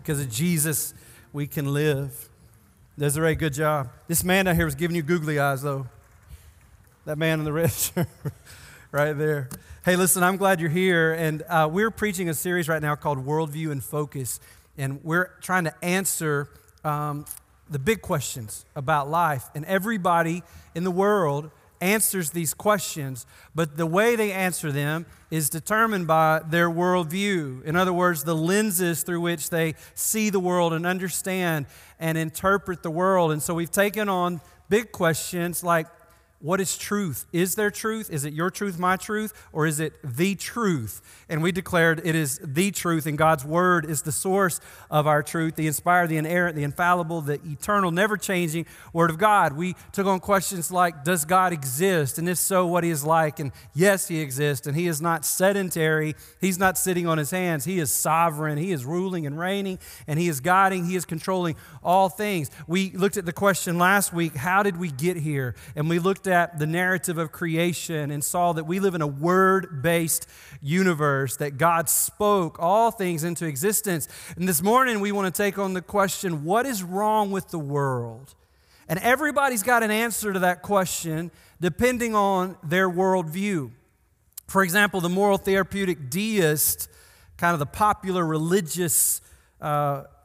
Because of Jesus, we can live. Desiree, good job. This man out here was giving you googly eyes, though. That man in the red shirt right there. Hey, listen, I'm glad you're here. And we're preaching a series right now called Worldview in Focus. And we're trying to answer the big questions about life. And everybody in the world answers these questions, but the way they answer them is determined by their worldview. In other words, the lenses through which they see the world and understand and interpret the world. And so we've taken on big questions like, what is truth? Is there truth? Is it your truth, my truth, or is it the truth? And we declared it is the truth, and God's Word is the source of our truth, the inspired, the inerrant, the infallible, the eternal, never-changing Word of God. We took on questions like, does God exist? And if so, what He is like? And yes, He exists, and He is not sedentary. He's not sitting on His hands. He is sovereign. He is ruling and reigning, and He is guiding. He is controlling all things. We looked at the question last week, how did we get here? And we looked at the narrative of creation and saw that we live in a word-based universe, that God spoke all things into existence. And this morning we want to take on the question, what is wrong with the world? And everybody's got an answer to that question depending on their worldview. For example, the moral therapeutic deist, kind of the popular religious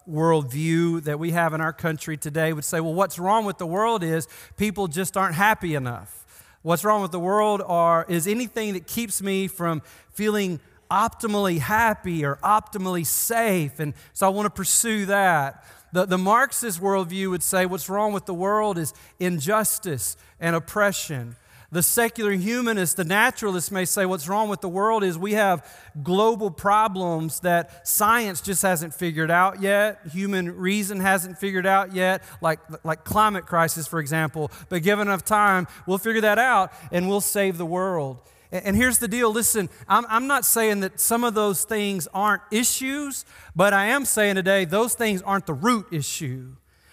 worldview that we have in our country today would say, well, what's wrong with the world is people just aren't happy enough. What's wrong with the world is anything that keeps me from feeling optimally happy or optimally safe, and so I want to pursue that. The Marxist worldview would say what's wrong with the world is injustice and oppression. The secular humanist, the naturalist may say what's wrong with the world is we have global problems that science just hasn't figured out yet, human reason hasn't figured out yet, like climate crisis, for example. But given enough time, we'll figure that out and we'll save the world. And here's the deal. Listen, I'm not saying that some of those things aren't issues, but I am saying today those things aren't the root issue.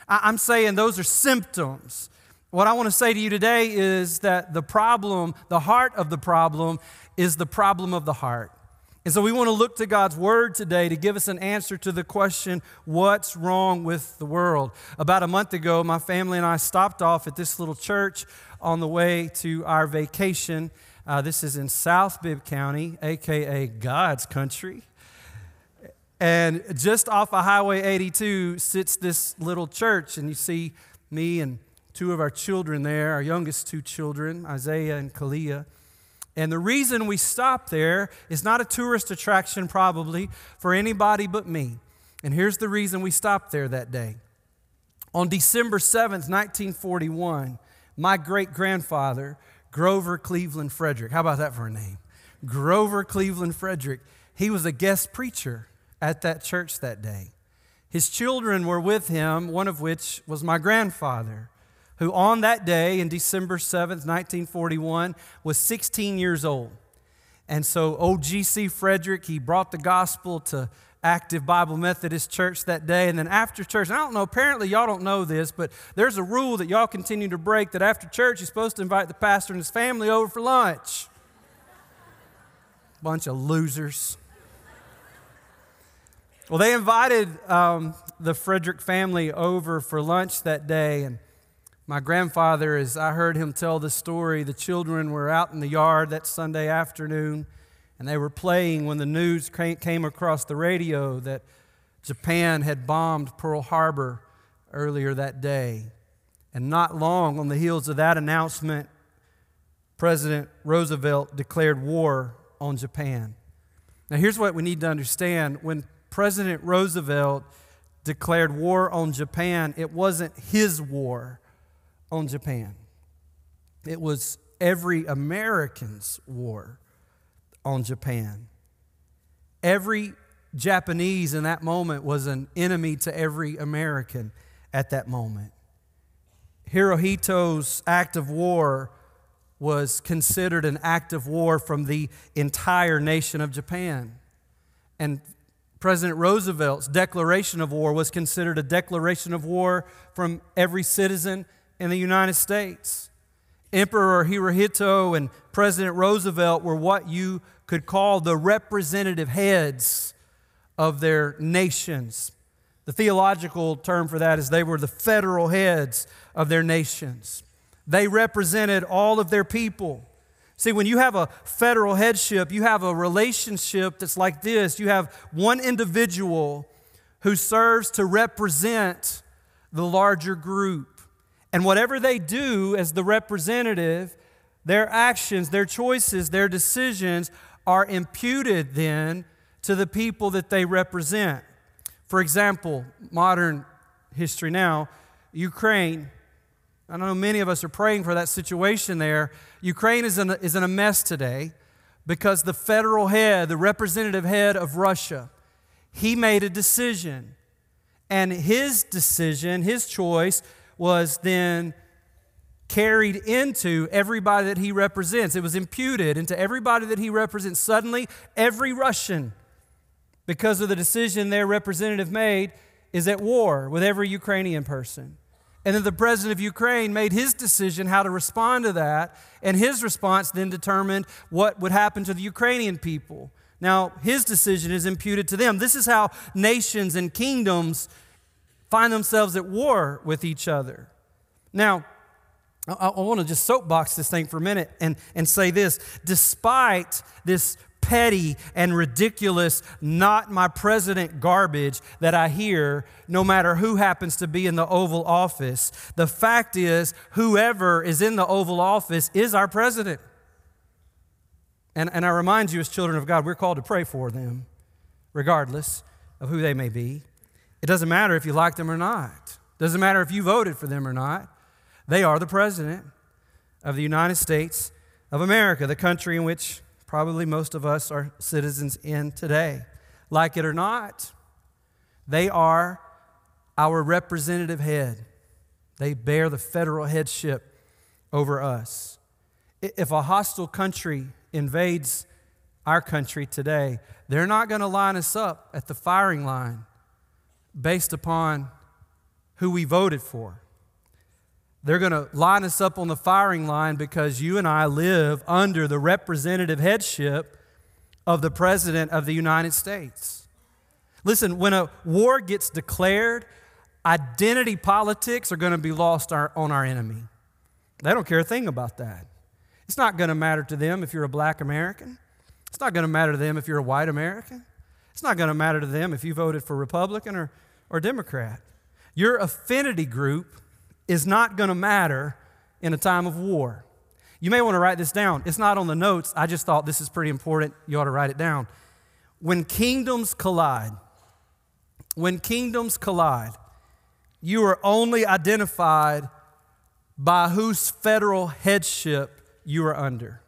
I'm saying those are symptoms. What I want to say to you today is that the problem, the heart of the problem, is the problem of the heart. And so we want to look to God's Word today to give us an answer to the question, what's wrong with the world? About a month ago, my family and I stopped off at this little church on the way to our vacation. This is in South Bibb County, a.k.a. God's country. And just off of Highway 82 sits this little church, and you see me and two of our children there, our youngest two children, Isaiah and Kalia. And the reason we stopped there is not a tourist attraction probably for anybody but me. And here's the reason we stopped there that day. On December 7th, 1941, my great-grandfather, Grover Cleveland Frederick, how about that for a name? Grover Cleveland Frederick, he was a guest preacher at that church that day. His children were with him, one of which was my grandfather, who on that day in December 7th, 1941, was 16 years old. And so OGC Frederick, he brought the gospel to Active Bible Methodist Church that day. And then after church, and I don't know, apparently y'all don't know this, but there's a rule that y'all continue to break that after church, you're supposed to invite the pastor and his family over for lunch. Bunch of losers. Well, they invited the Frederick family over for lunch that day, and my grandfather, as I heard him tell the story, the children were out in the yard that Sunday afternoon, and they were playing when the news came across the radio that Japan had bombed Pearl Harbor earlier that day. And not long on the heels of that announcement, President Roosevelt declared war on Japan. Now, here's what we need to understand. When President Roosevelt declared war on Japan, it wasn't his war on Japan. It was every American's war on Japan. Every Japanese in that moment was an enemy to every American at that moment. Hirohito's act of war was considered an act of war from the entire nation of Japan. And President Roosevelt's declaration of war was considered a declaration of war from every citizen in the United States. Emperor Hirohito and President Roosevelt were what you could call the representative heads of their nations. The theological term for that is they were the federal heads of their nations. They represented all of their people. See, when you have a federal headship, you have a relationship that's like this. You have one individual who serves to represent the larger group. And whatever they do as the representative, their actions, their choices, their decisions are imputed then to the people that they represent. For example, modern history now, Ukraine. I know many of us are praying for that situation there. Ukraine is in a mess today because the federal head, the representative head of Russia, he made a decision. And his decision, his choice, was then carried into everybody that he represents. It was imputed into everybody that he represents. Suddenly, every Russian, because of the decision their representative made, is at war with every Ukrainian person. And then the president of Ukraine made his decision how to respond to that, and his response then determined what would happen to the Ukrainian people. Now, his decision is imputed to them. This is how nations and kingdoms find themselves at war with each other. Now, I want to just soapbox this thing for a minute and say this. Despite this petty and ridiculous, not my president garbage that I hear, no matter who happens to be in the Oval Office. The fact is, whoever is in the Oval Office is our president. And I remind you, as children of God, we're called to pray for them, regardless of who they may be. It doesn't matter if you like them or not. It doesn't matter if you voted for them or not. They are the president of the United States of America, the country in which probably most of us are citizens in today. Like it or not, they are our representative head. They bear the federal headship over us. If a hostile country invades our country today, they're not going to line us up at the firing line based upon who we voted for. They're going to line us up on the firing line because you and I live under the representative headship of the President of the United States. Listen, when a war gets declared, identity politics are going to be lost on our enemy. They don't care a thing about that. It's not going to matter to them if you're a black American. It's not going to matter to them if you're a white American. It's not going to matter to them if you voted for Republican or Democrat. Your affinity group is not going to matter in a time of war. You may want to write this down. It's not on the notes. I just thought this is pretty important. You ought to write it down. When kingdoms collide, you are only identified by whose federal headship you are under.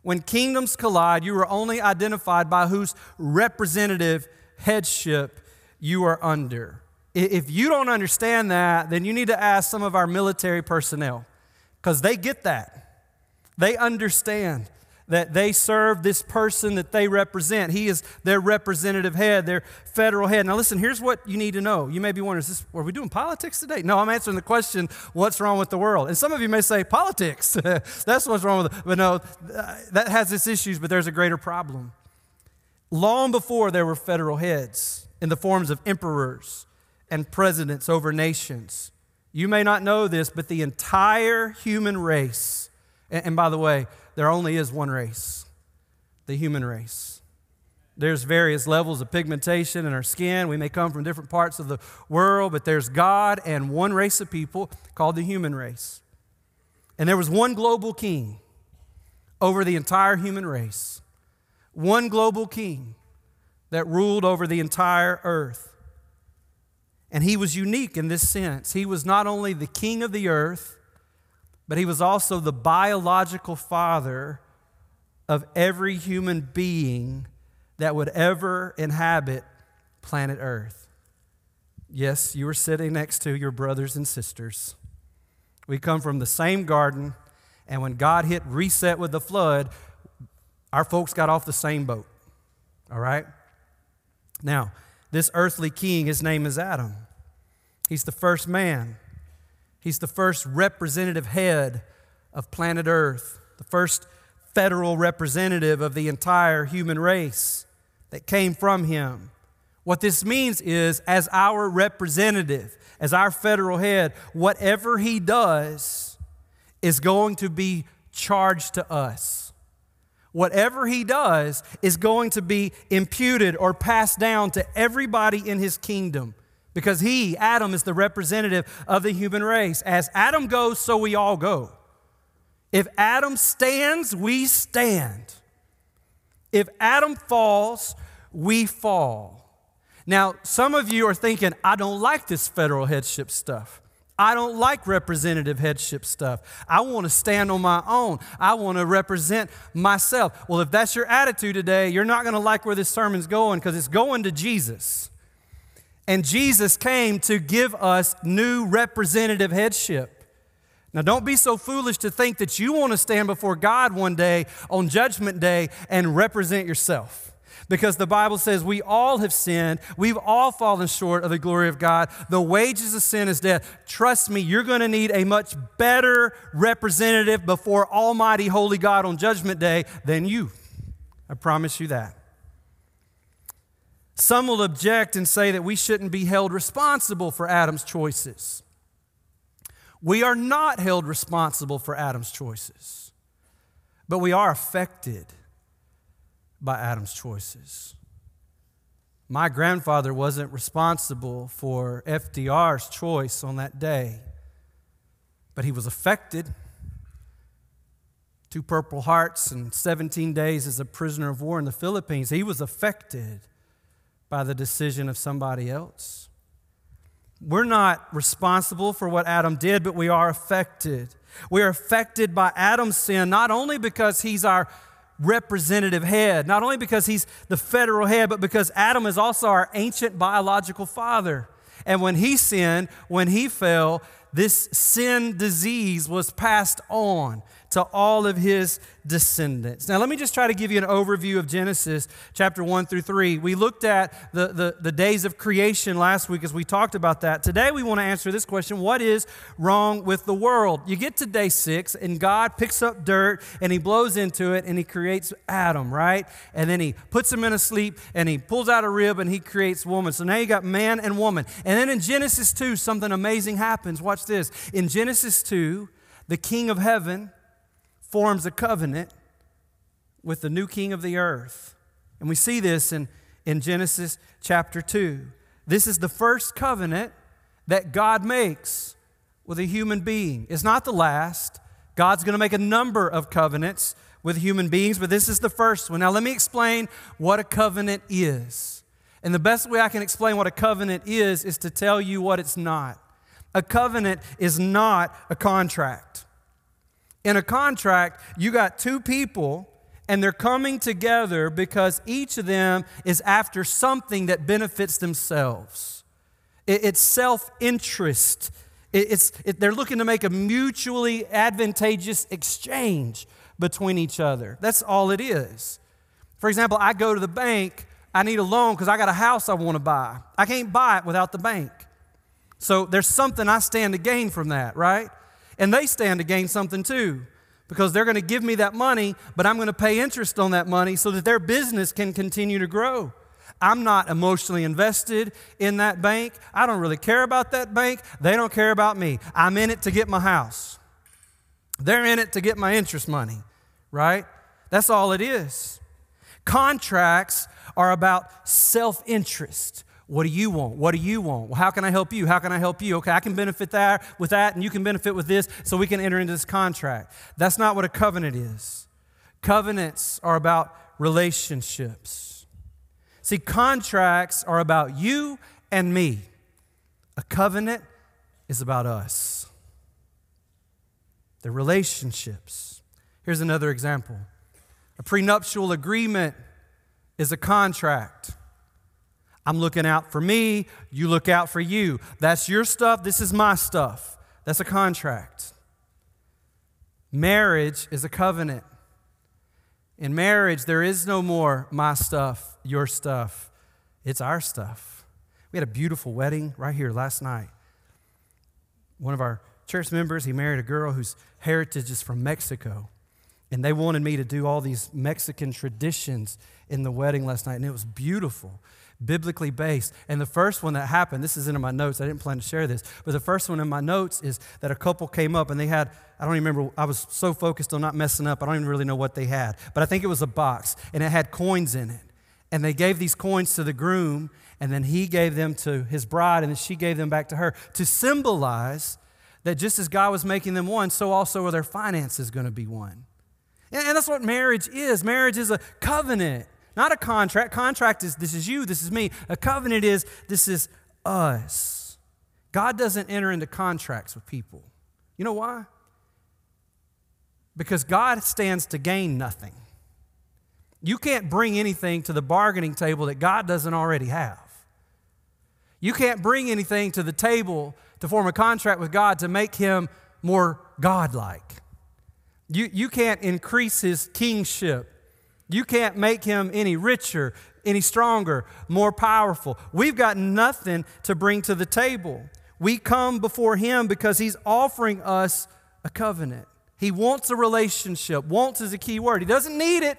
When kingdoms collide, you are only identified by whose representative headship you are under. If you don't understand that, then you need to ask some of our military personnel, because they get that. They understand that they serve this person that they represent. He is their representative head, their federal head. Now listen, here's what you need to know. You may be wondering, are we doing politics today? No, I'm answering the question, what's wrong with the world? And some of you may say, politics, that's what's wrong with it. But no, that has its issues, but there's a greater problem. Long before there were federal heads in the forms of emperors and presidents over nations. You may not know this, but the entire human race, and by the way, there only is one race, the human race. There's various levels of pigmentation in our skin. We may come from different parts of the world, but there's God and one race of people called the human race. And there was one global king over the entire human race, one global king that ruled over the entire earth. And he was unique in this sense. He was not only the king of the earth, but he was also the biological father of every human being that would ever inhabit planet Earth. Yes, you are sitting next to your brothers and sisters. We come from the same garden, and when God hit reset with the flood, our folks got off the same boat, all right? Now, this earthly king, his name is Adam. He's the first man. He's the first representative head of planet Earth, the first federal representative of the entire human race that came from him. What this means is, as our representative, as our federal head, whatever he does is going to be charged to us. Whatever he does is going to be imputed or passed down to everybody in his kingdom, because he, Adam, is the representative of the human race. As Adam goes, so we all go. If Adam stands, we stand. If Adam falls, we fall. Now, some of you are thinking, I don't like this federal headship stuff. I don't like representative headship stuff. I want to stand on my own. I want to represent myself. Well, if that's your attitude today, you're not going to like where this sermon's going, because it's going to Jesus. And Jesus came to give us new representative headship. Now, don't be so foolish to think that you want to stand before God one day on Judgment Day and represent yourself. Because the Bible says we all have sinned. We've all fallen short of the glory of God. The wages of sin is death. Trust me, you're going to need a much better representative before Almighty Holy God on Judgment Day than you. I promise you that. Some will object and say that we shouldn't be held responsible for Adam's choices. We are not held responsible for Adam's choices, but we are affected by Adam's choices. My grandfather wasn't responsible for FDR's choice on that day, but he was affected. 2 Purple Hearts and 17 days as a prisoner of war in the Philippines. He was affected by the decision of somebody else. We're not responsible for what Adam did, but we are affected. We are affected by Adam's sin, not only because he's our representative head, not only because he's the federal head, but because Adam is also our ancient biological father. And when he sinned, when he fell, this sin disease was passed on to all of his descendants. Now, let me just try to give you an overview of Genesis chapter 1-3. We looked at the days of creation last week as we talked about that. Today, we want to answer this question: what is wrong with the world? You get to day 6, and God picks up dirt, and he blows into it, and he creates Adam, right? And then he puts him in a sleep, and he pulls out a rib, and he creates woman. So now you got man and woman. And then in Genesis 2, something amazing happens. Watch this. In Genesis 2, the king of heaven forms a covenant with the new king of the earth. And we see this in Genesis chapter 2. This is the first covenant that God makes with a human being. It's not the last. God's going to make a number of covenants with human beings, but this is the first one. Now, let me explain what a covenant is. And the best way I can explain what a covenant is to tell you what it's not. A covenant is not a contract. In a contract, you got two people, and they're coming together because each of them is after something that benefits themselves. It's self-interest. They're looking to make a mutually advantageous exchange between each other. That's all it is. For example, I go to the bank. I need a loan because I got a house I want to buy. I can't buy it without the bank. So there's something I stand to gain from that, right? And they stand to gain something too, because they're going to give me that money, but I'm going to pay interest on that money so that their business can continue to grow. I'm not emotionally invested in that bank. I don't really care about that bank. They don't care about me. I'm in it to get my house. They're in it to get my interest money, right? That's all it is. Contracts are about self-interest. What do you want? What do you want? Well, how can I help you? How can I help you? Okay, I can benefit that with that, and you can benefit with this, so we can enter into this contract. That's not what a covenant is. Covenants are about relationships. See, contracts are about you and me. A covenant is about us. They're relationships. Here's another example. A prenuptial agreement is a contract. I'm looking out for me, you look out for you. That's your stuff, this is my stuff. That's a contract. Marriage is a covenant. In marriage, there is no more my stuff, your stuff. It's our stuff. We had a beautiful wedding right here last night. One of our church members, he married a girl whose heritage is from Mexico. And they wanted me to do all these Mexican traditions in the wedding last night, and it was beautiful. biblically based. And the first one that happened, this isn't in my notes, I didn't plan to share this, but the first one in my notes is that a couple came up and they had, I don't even remember, I was so focused on not messing up, I don't even really know what they had. But I think it was a box and it had coins in it. And they gave these coins to the groom, and then he gave them to his bride, and then she gave them back to her to symbolize that just as God was making them one, so also are their finances going to be one. And that's what marriage is. Marriage is a covenant, not a contract. Contract is this is you, this is me. A covenant is this is us. God doesn't enter into contracts with people. You know why? Because God stands to gain nothing. You can't bring anything to the bargaining table that God doesn't already have. You can't bring anything to the table to form a contract with God to make him more God-like. You can't increase his kingship. You can't make him any richer, any stronger, more powerful. We've got nothing to bring to the table. We come before him because he's offering us a covenant. He wants a relationship. Wants is a key word. He doesn't need it.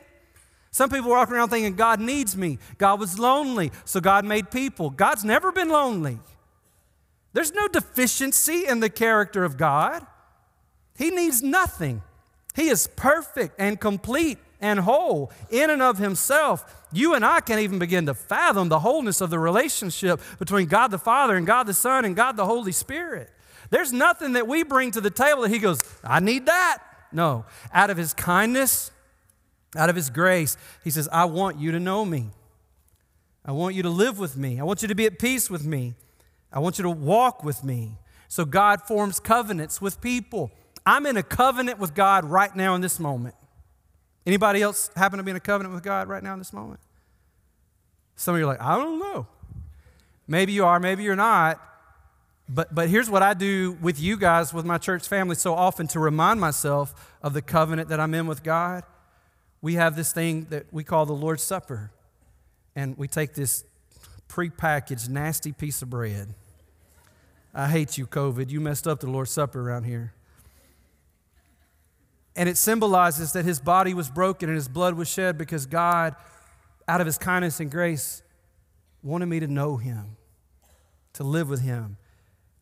Some people walk around thinking, God needs me. God was lonely, so God made people. God's never been lonely. There's no deficiency in the character of God. He needs nothing. He is perfect and complete and whole in and of himself. You and I can't even begin to fathom the wholeness of the relationship between God the Father and God the Son and God the Holy Spirit. There's nothing that we bring to the table that he goes, I need that. No, out of his kindness, out of his grace, he says, I want you to know me. I want you to live with me. I want you to be at peace with me. I want you to walk with me. So God forms covenants with people. I'm in a covenant with God right now in this moment. Anybody else happen to be in a covenant with God right now in this moment? Some of you are like, I don't know. Maybe you are, maybe you're not. But here's what I do with you guys, with my church family so often to remind myself of the covenant that I'm in with God. We have this thing that we call the Lord's Supper, and we take this prepackaged, nasty piece of bread. I hate you, COVID. You messed up the Lord's Supper around here. And it symbolizes that his body was broken and his blood was shed because God, out of his kindness and grace, wanted me to know him, to live with him,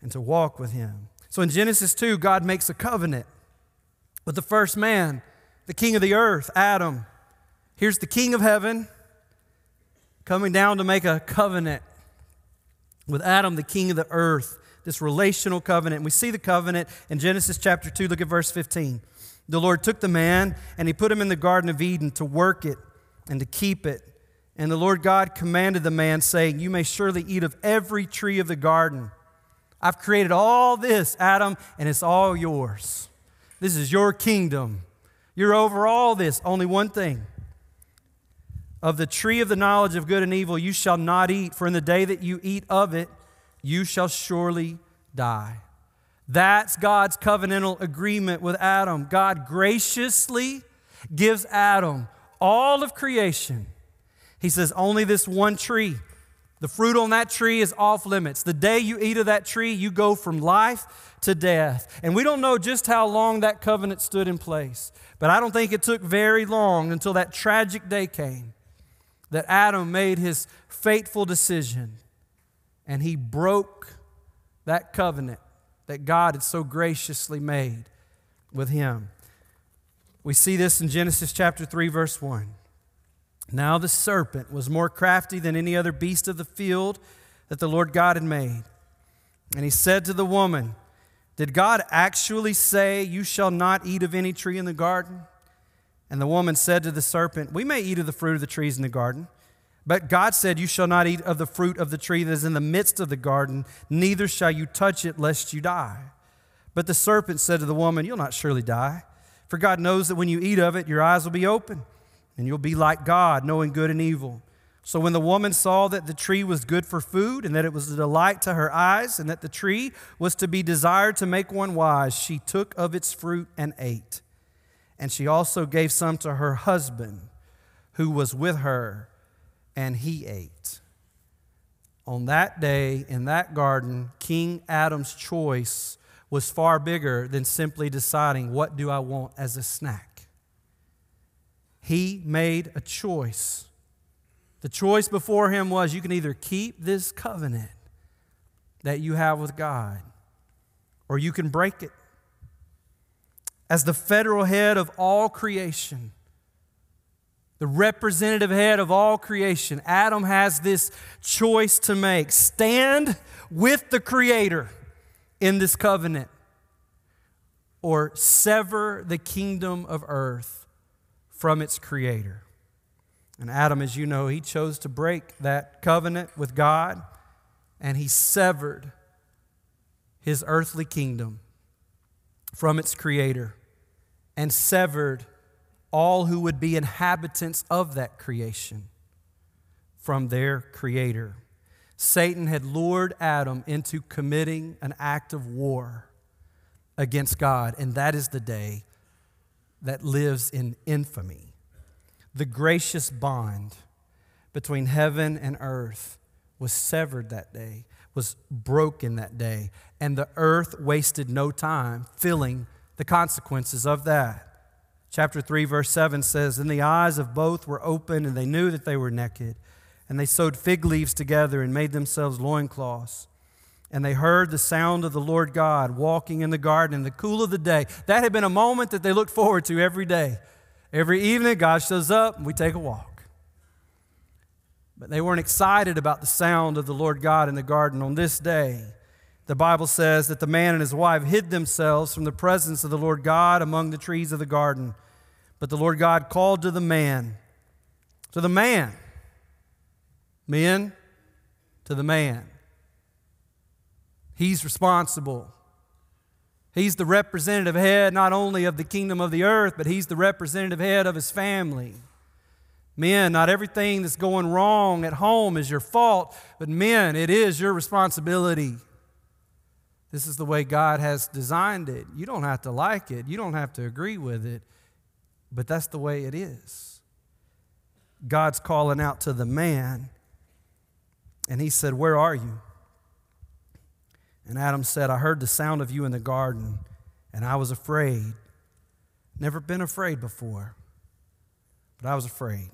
and to walk with him. So in Genesis 2, God makes a covenant with the first man, the king of the earth, Adam. Here's the king of heaven coming down to make a covenant with Adam, the king of the earth, this relational covenant. And we see the covenant in Genesis chapter 2, look at verse 15. The Lord took the man and he put him in the Garden of Eden to work it and to keep it. And the Lord God commanded the man, saying, you may surely eat of every tree of the garden. I've created all this, Adam, and it's all yours. This is your kingdom. You're over all this. Only one thing. Of the tree of the knowledge of good and evil you shall not eat, for in the day that you eat of it, you shall surely die. That's God's covenantal agreement with Adam. God graciously gives Adam all of creation. He says, only this one tree. The fruit on that tree is off limits. The day you eat of that tree, you go from life to death. And we don't know just how long that covenant stood in place. But I don't think it took very long until that tragic day came that Adam made his fateful decision and he broke that covenant that God had so graciously made with him. We see this in Genesis chapter 3, verse 1. Now the serpent was more crafty than any other beast of the field that the Lord God had made. And he said to the woman, did God actually say, you shall not eat of any tree in the garden? And the woman said to the serpent, we may eat of the fruit of the trees in the garden, but God said, you shall not eat of the fruit of the tree that is in the midst of the garden, neither shall you touch it, lest you die. But the serpent said to the woman, you'll not surely die, for God knows that when you eat of it, your eyes will be open, and you'll be like God, knowing good and evil. So when the woman saw that the tree was good for food and that it was a delight to her eyes and that the tree was to be desired to make one wise, she took of its fruit and ate. And she also gave some to her husband who was with her, and he ate. On that day in that garden, King Adam's choice was far bigger than simply deciding, what do I want as a snack? He made a choice The choice before him was, you can either keep this covenant that you have with God, or you can break it. As the federal head of all creation, the representative head of all creation, Adam has this choice to make. Stand with the Creator in this covenant, or sever the kingdom of earth from its Creator. And Adam, as you know, he chose to break that covenant with God, and he severed his earthly kingdom from its Creator and severed all who would be inhabitants of that creation from their Creator. Satan had lured Adam into committing an act of war against God, and that is the day that lives in infamy. The gracious bond between heaven and earth was severed that day, was broken that day, and the earth wasted no time feeling the consequences of that. Chapter 3, verse 7 says, "And the eyes of both were open, and they knew that they were naked. And they sewed fig leaves together and made themselves loincloths. And they heard the sound of the Lord God walking in the garden in the cool of the day." That had been a moment that they looked forward to every day. Every evening, God shows up and we take a walk. But they weren't excited about the sound of the Lord God in the garden on this day. The Bible says that the man and his wife hid themselves from the presence of the Lord God among the trees of the garden. But the Lord God called to the man. To the man. Men, to the man. He's responsible. He's the representative head not only of the kingdom of the earth, but he's the representative head of his family. Men, not everything that's going wrong at home is your fault, but men, it is your responsibility. This is the way God has designed it. You don't have to like it. You don't have to agree with it, but that's the way it is. God's calling out to the man, and he said, "Where are you?" And Adam said, "I heard the sound of you in the garden, and I was afraid." Never been afraid before, but I was afraid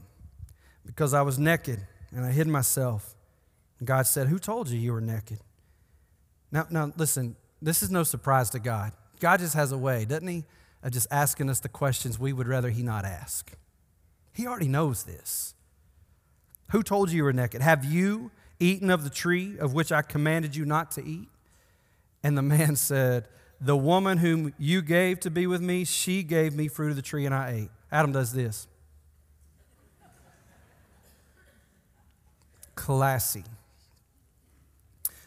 because I was naked, and I hid myself. And God said, "Who told you you were naked?" Now, listen, this is no surprise to God. God just has a way, doesn't he, of just asking us the questions we would rather he not ask. He already knows this. "Who told you you were naked? Have you eaten of the tree of which I commanded you not to eat?" And the man said, "The woman whom you gave to be with me, she gave me fruit of the tree and I ate." Adam does this. Classy.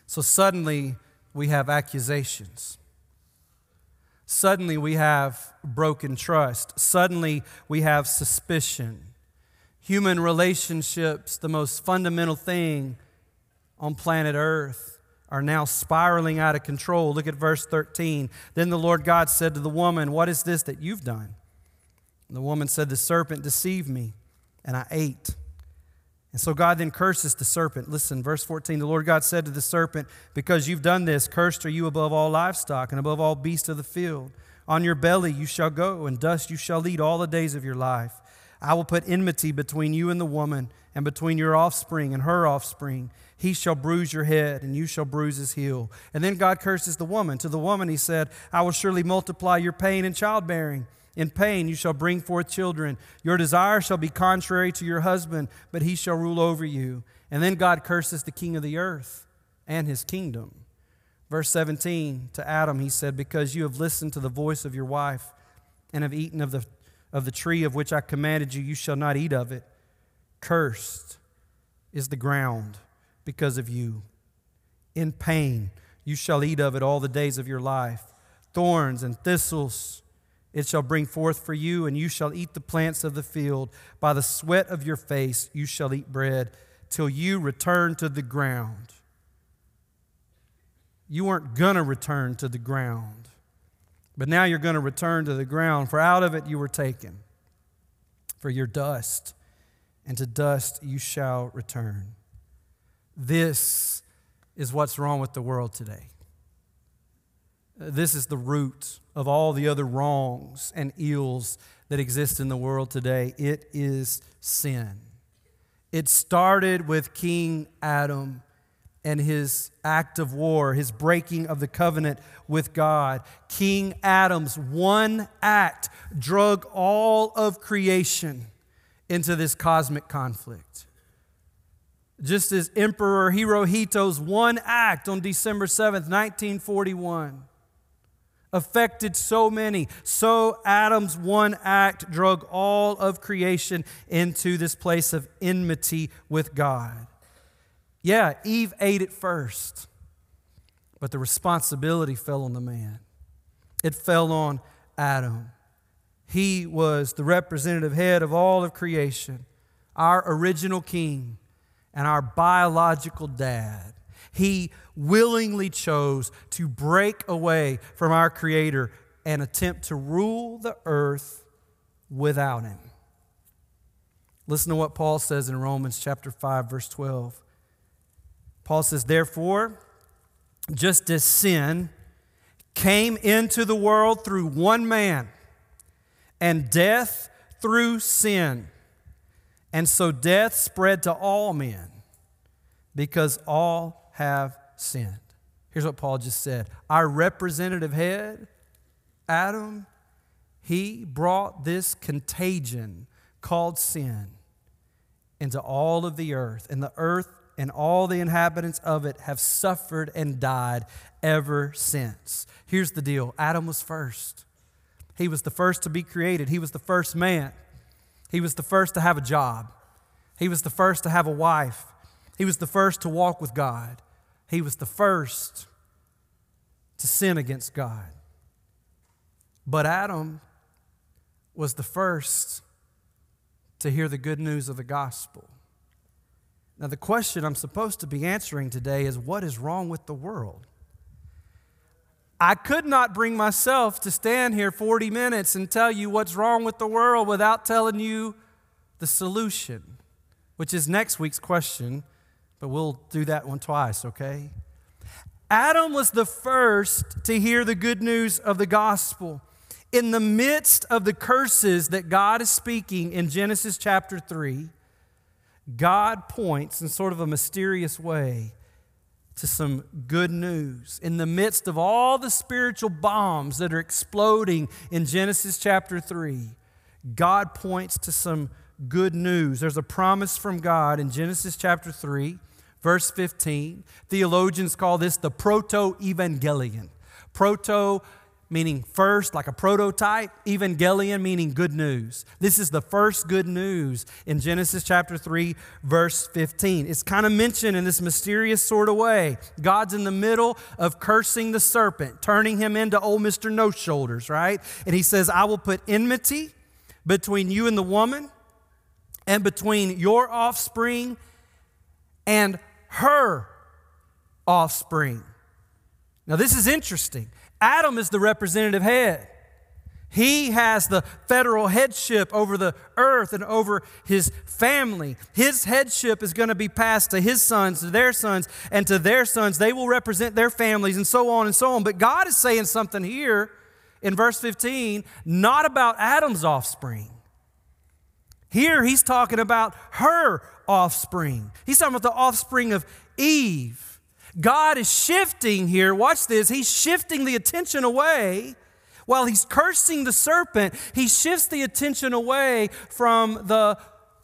So suddenly we have accusations. Suddenly we have broken trust. Suddenly we have suspicion. Human relationships, the most fundamental thing on planet Earth, are now spiraling out of control. Look at verse 13. "Then the Lord God said to the woman, 'What is this that you've done?' And the woman said, 'The serpent deceived me, and I ate.' And so God then curses the serpent." Listen, verse 14. "The Lord God said to the serpent, 'Because you've done this, cursed are you above all livestock and above all beasts of the field. On your belly you shall go, and dust you shall eat all the days of your life. I will put enmity between you and the woman, and between your offspring and her offspring. He shall bruise your head, and you shall bruise his heel.' And then God curses the woman. To the woman he said, 'I will surely multiply your pain in childbearing. In pain you shall bring forth children. Your desire shall be contrary to your husband, but he shall rule over you.' And then God curses the king of the earth and his kingdom." Verse 17, to Adam he said, "Because you have listened to the voice of your wife and have eaten of the tree of which I commanded you, you shall not eat of it. Cursed is the ground because of you. In pain you shall eat of it all the days of your life. Thorns and thistles it shall bring forth for you, and you shall eat the plants of the field. By the sweat of your face you shall eat bread till you return to the ground." You weren't going to return to the ground, but now you're going to return to the ground, for out of it you were taken, for your dust, and to dust you shall return. This is what's wrong with the world today. This is the root of all the other wrongs and ills that exist in the world today. It is sin. It started with King Adam and his act of war, his breaking of the covenant with God. King Adam's one act drug all of creation into this cosmic conflict. Just as Emperor Hirohito's one act on December 7th, 1941, affected so many, so Adam's one act drug all of creation into this place of enmity with God. Yeah, Eve ate it first, but the responsibility fell on the man. It fell on Adam. He was the representative head of all of creation, our original king and our biological dad. He willingly chose to break away from our Creator and attempt to rule the earth without him. Listen to what Paul says in Romans chapter 5, verse 12. Paul says, therefore, just as sin came into the world through one man, and death through sin, and so death spread to all men, because all have sinned. Here's what Paul just said. Our representative head, Adam, he brought this contagion called sin into all of the earth, and the earth and all the inhabitants of it have suffered and died ever since. Here's the deal. Adam was first. He was the first to be created. He was the first man. He was the first to have a job. He was the first to have a wife. He was the first to walk with God. He was the first to sin against God. But Adam was the first to hear the good news of the gospel. Now, the question I'm supposed to be answering today is, what is wrong with the world? I could not bring myself to stand here 40 minutes and tell you what's wrong with the world without telling you the solution, which is next week's question, but we'll do that one twice, okay? Adam was the first to hear the good news of the gospel. In the midst of the curses that God is speaking in Genesis chapter 3, God points in sort of a mysterious way to some good news. In the midst of all the spiritual bombs that are exploding in Genesis chapter 3, God points to some good news. There's a promise from God in Genesis chapter 3, verse 15. Theologians call this the proto-evangelion. Proto meaning first, like a prototype. Evangelion meaning good news. This is the first good news in Genesis chapter 3, verse 15. It's kind of mentioned in this mysterious sort of way. God's in the middle of cursing the serpent, turning him into old Mr. No Shoulders, right? And he says, I will put enmity between you and the woman, and between your offspring and her offspring. Now, this is interesting. Adam is the representative head. He has the federal headship over the earth and over his family. His headship is going to be passed to his sons, to their sons, and to their sons. They will represent their families and so on and so on. But God is saying something here in verse 15, not about Adam's offspring. Here he's talking about her offspring. He's talking about the offspring of Eve. God is shifting here, watch this, he's shifting the attention away. While he's cursing the serpent, he shifts the attention away from the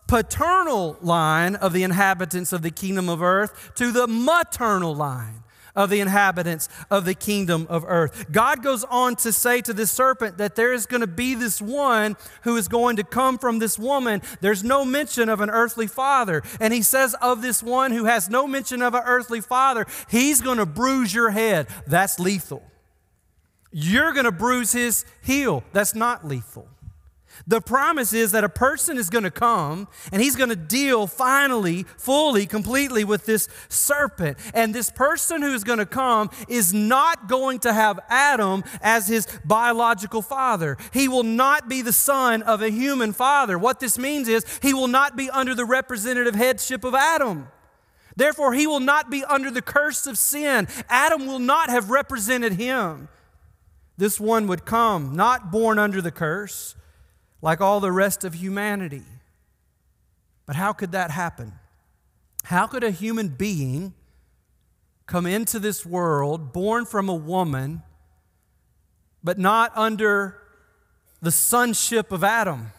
paternal line of the inhabitants of the kingdom of earth to the maternal line of the inhabitants of the kingdom of earth. God goes on to say to this serpent that there is going to be this one who is going to come from this woman. There's no mention of an earthly father. And he says of this one who has no mention of an earthly father, he's going to bruise your head. That's lethal. You're going to bruise his heel. That's not lethal. The promise is that a person is going to come and he's going to deal finally, fully, completely with this serpent. And this person who is going to come is not going to have Adam as his biological father. He will not be the son of a human father. What this means is he will not be under the representative headship of Adam. Therefore, he will not be under the curse of sin. Adam will not have represented him. This one would come, not born under the curse, like all the rest of humanity, But how could that happen? How could a human being come into this world, born from a woman, but not under the sonship of Adam,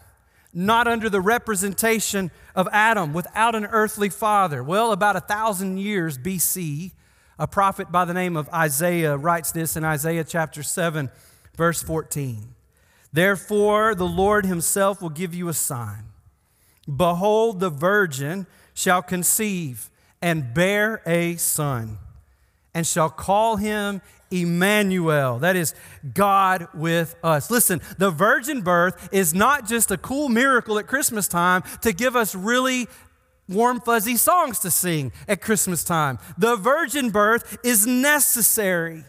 not under the representation of Adam, without an earthly father? Well, about 1,000 years BC, a prophet by the name of Isaiah writes this in Isaiah chapter 7, verse 14. Therefore, the Lord himself will give you a sign. Behold, the virgin shall conceive and bear a son, and shall call him Emmanuel, that is God with us. Listen, the virgin birth is not just a cool miracle at Christmas time to give us really warm, fuzzy songs to sing at Christmas time. The virgin birth is necessary.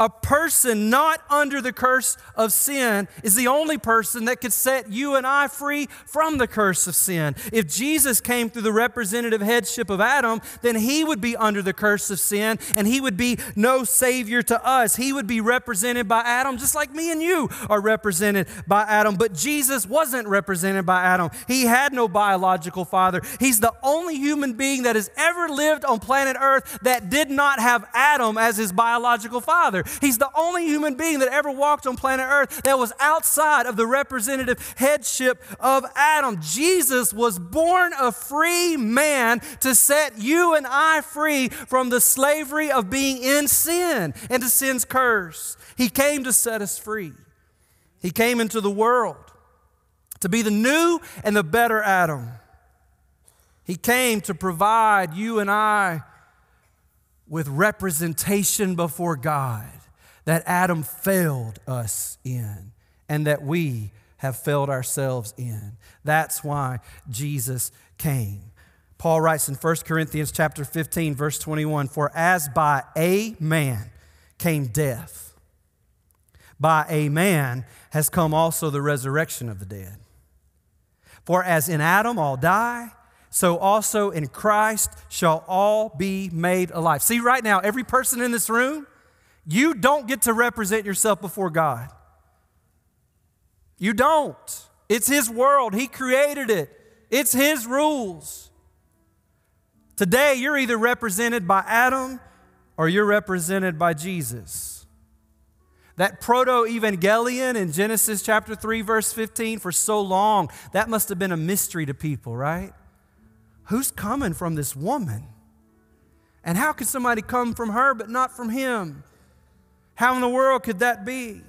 A person not under the curse of sin is the only person that could set you and I free from the curse of sin. If Jesus came through the representative headship of Adam, then he would be under the curse of sin and he would be no savior to us. He would be represented by Adam just like me and you are represented by Adam. But Jesus wasn't represented by Adam. He had no biological father. He's the only human being that has ever lived on planet Earth that did not have Adam as his biological father. He's the only human being that ever walked on planet Earth that was outside of the representative headship of Adam. Jesus was born a free man to set you and I free from the slavery of being in sin and to sin's curse. He came to set us free. He came into the world to be the new and the better Adam. He came to provide you and I with representation before God that Adam failed us in and that we have failed ourselves in. That's why Jesus came. Paul writes in 1 Corinthians chapter 15, verse 21, for as by a man came death, by a man has come also the resurrection of the dead. For as in Adam all die, so also in Christ shall all be made alive. See, right now, every person in this room, you don't get to represent yourself before God. You don't. It's his world. He created it. It's his rules. Today, you're either represented by Adam or you're represented by Jesus. That proto-evangelion in Genesis chapter 3, verse 15, for so long, that must have been a mystery to people, right? Who's coming from this woman? And how could somebody come from her but not from him? How in the world could that be?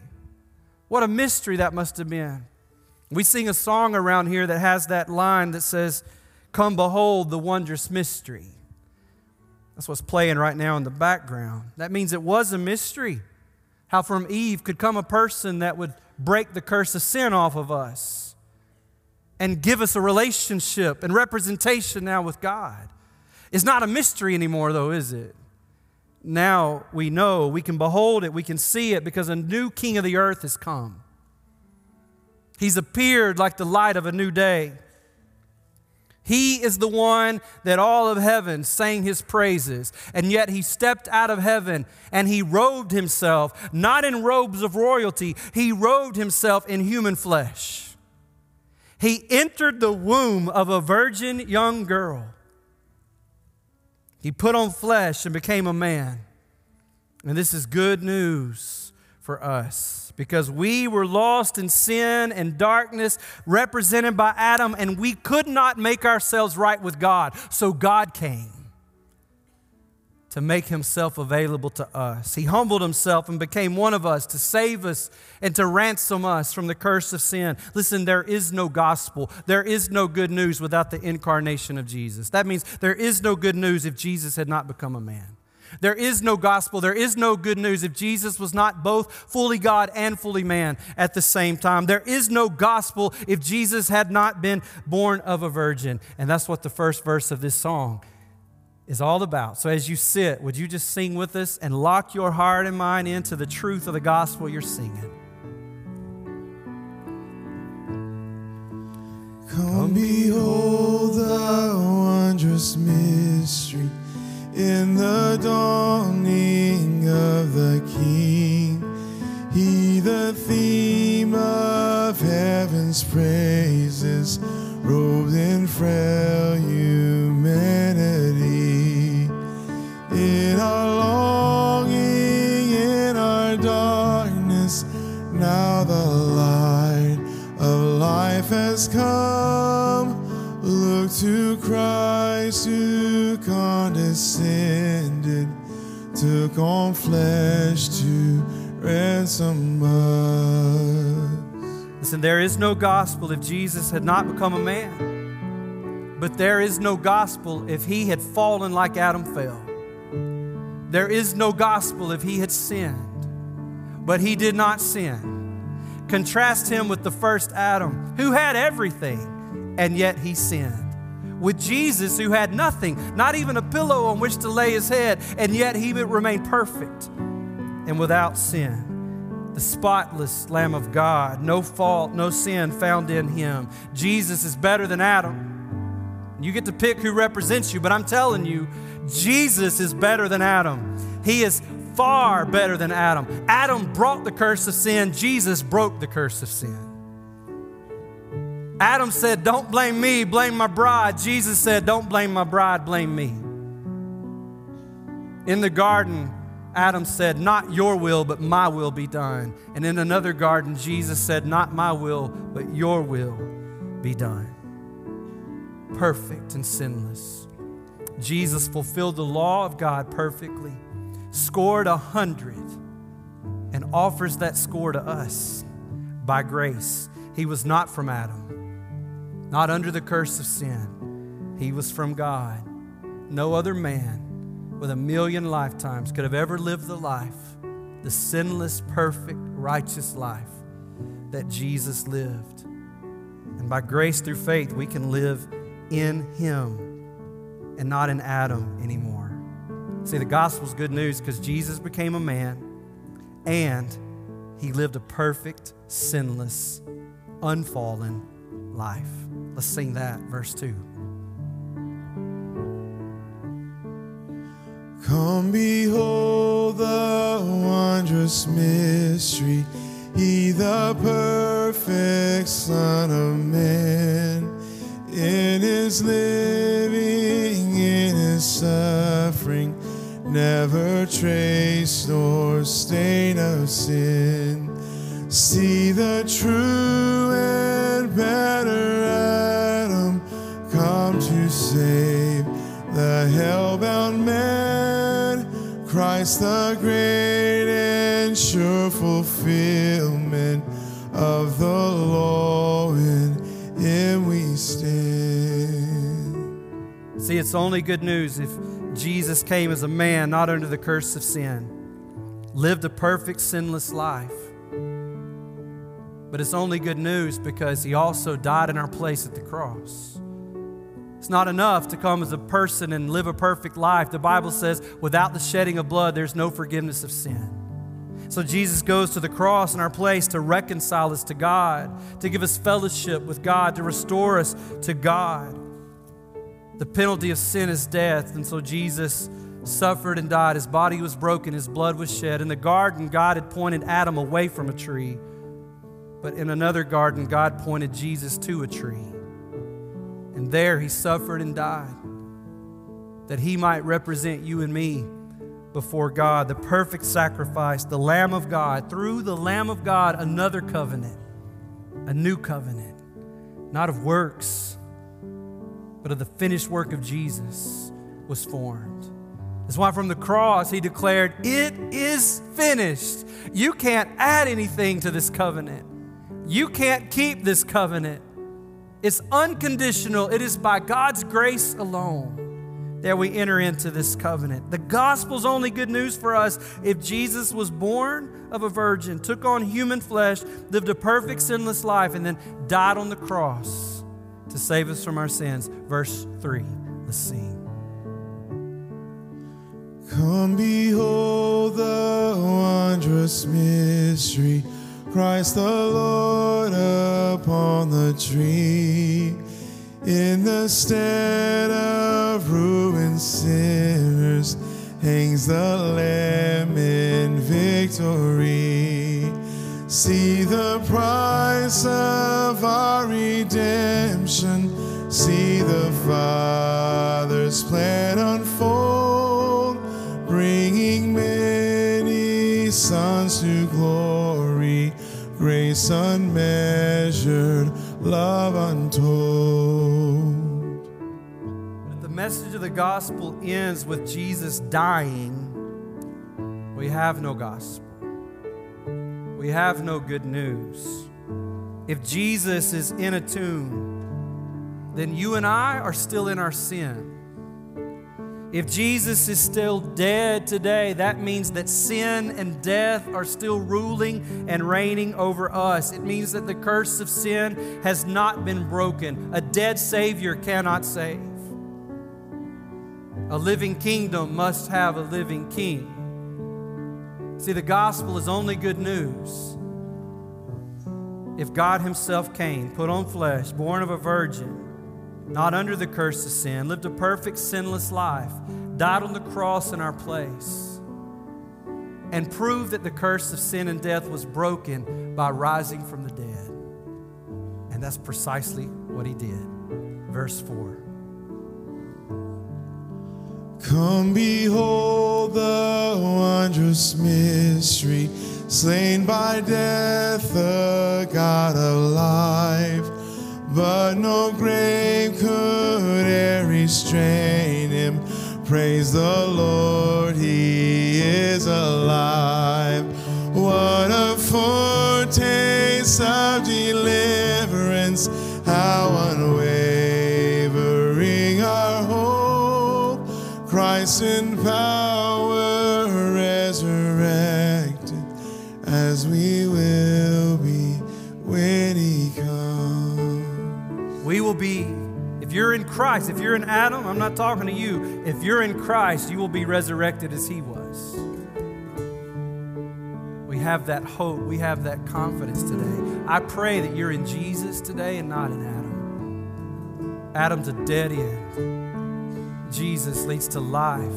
What a mystery that must have been. We sing a song around here that has that line that says, come behold the wondrous mystery. That's what's playing right now in the background. That means it was a mystery. How from Eve could come a person that would break the curse of sin off of us and give us a relationship and representation now with God. It's not a mystery anymore, though, is it? Now we know, we can behold it, we can see it, because a new king of the earth has come. He's appeared like the light of a new day. He is the one that all of heaven sang his praises, and yet he stepped out of heaven and he robed himself, not in robes of royalty, he robed himself in human flesh. He entered the womb of a virgin young girl. He put on flesh and became a man. And this is good news for us because we were lost in sin and darkness represented by Adam, and we could not make ourselves right with God. So God came to make himself available to us. He humbled himself and became one of us to save us and to ransom us from the curse of sin. Listen, there is no gospel. There is no good news without the incarnation of Jesus. That means there is no good news if Jesus had not become a man. There is no gospel. There is no good news if Jesus was not both fully God and fully man at the same time. There is no gospel if Jesus had not been born of a virgin. And that's what the first verse of this song is all about. So as you sit, would you just sing with us and lock your heart and mind into the truth of the gospel you're singing? Come behold the wondrous mystery in the dawning of the King. He, the theme of heaven's praises, robed in frail has come. Look to Christ who condescended, took on flesh to ransom us. Listen, there is no gospel if Jesus had not become a man. But there is no gospel if he had fallen like Adam fell. There is no gospel if he had sinned. But he did not sin. Contrast him with the first Adam, who had everything, and yet he sinned. With Jesus, who had nothing, not even a pillow on which to lay his head, and yet he remained perfect and without sin. The spotless Lamb of God, no fault, no sin found in him. Jesus is better than Adam. You get to pick who represents you, but I'm telling you, Jesus is better than Adam. He is far better than Adam. Adam brought the curse of sin. Jesus broke the curse of sin. Adam said, don't blame me, blame my bride. Jesus said, don't blame my bride, blame me. In the garden, Adam said, not your will, but my will be done. And in another garden, Jesus said, not my will, but your will be done. Perfect and sinless. Jesus fulfilled the law of God perfectly, scored 100, and offers that score to us by grace. He was not from Adam. Not under the curse of sin. He was from God. No other man with a million lifetimes could have ever lived the life, the sinless, perfect, righteous life that Jesus lived. And by grace through faith, we can live in him and not in Adam anymore. See, the gospel's good news because Jesus became a man and he lived a perfect, sinless, unfallen life. Let's sing that, verse 2. Come behold the wondrous mystery, he the perfect Son of Man, in his living, in his suffering, never trace nor stain of sin. See the true and better Adam come to save the hell-bound man. Christ, the great and sure fulfillment of the law, in him we stand. See, it's only good news if Jesus came as a man, not under the curse of sin, lived a perfect, sinless life. But it's only good news because he also died in our place at the cross. It's not enough to come as a person and live a perfect life. The Bible says, without the shedding of blood, there's no forgiveness of sin. So Jesus goes to the cross in our place to reconcile us to God, to give us fellowship with God, to restore us to God. The penalty of sin is death, and so Jesus suffered and died. His body was broken, his blood was shed. In the garden, God had pointed Adam away from a tree. But in another garden, God pointed Jesus to a tree. And there he suffered and died that he might represent you and me before God. The perfect sacrifice, the Lamb of God. Through the Lamb of God, another covenant, a new covenant, not of works, but of the finished work of Jesus was formed. That's why from the cross, he declared, it is finished. You can't add anything to this covenant. You can't keep this covenant. It's unconditional. It is by God's grace alone that we enter into this covenant. The gospel's only good news for us if Jesus was born of a virgin, took on human flesh, lived a perfect, sinless life, and then died on the cross to save us from our sins. Verse 3, let's sing. Come behold the wondrous mystery, Christ the Lord upon the tree, in the stead of ruined sinners hangs the Lamb in victory. See the price of our redemption, see the Father's plan unfold, bringing many sons to glory. Grace unmeasured, love untold. But the message of the gospel ends with Jesus dying. We have no gospel. We have no good news. If Jesus is in a tomb, then you and I are still in our sin. If Jesus is still dead today, that means that sin and death are still ruling and reigning over us. It means that the curse of sin has not been broken. A dead Savior cannot save. A living kingdom must have a living king. See, the gospel is only good news if God Himself came, put on flesh, born of a virgin, not under the curse of sin, lived a perfect, sinless life, died on the cross in our place, and proved that the curse of sin and death was broken by rising from the dead. And that's precisely what He did. Verse 4. Come behold the wondrous mystery, slain by death, the God of life. But no grave could e'er restrain Him. Praise the Lord, He is alive. What a foretaste of deliverance, how unwavering our hope. Christ in power resurrected, as we will be when He comes. We will be, if you're in Christ, if you're in Adam, I'm not talking to you. If you're in Christ, you will be resurrected as He was. We have that hope. We have that confidence today. I pray that you're in Jesus today and not in Adam. Adam's a dead end. Jesus leads to life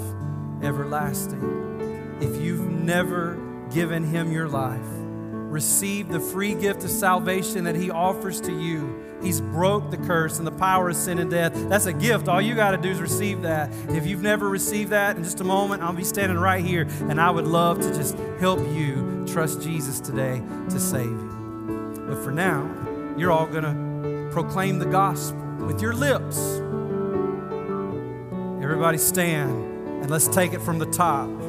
everlasting. If you've never given Him your life, receive the free gift of salvation that He offers to you. He's broke the curse and the power of sin and death. That's a gift. All you got to do is receive that. If you've never received that, in just a moment, I'll be standing right here, and I would love to just help you trust Jesus today to save you. But for now, you're all going to proclaim the gospel with your lips. Everybody stand, and let's take it from the top.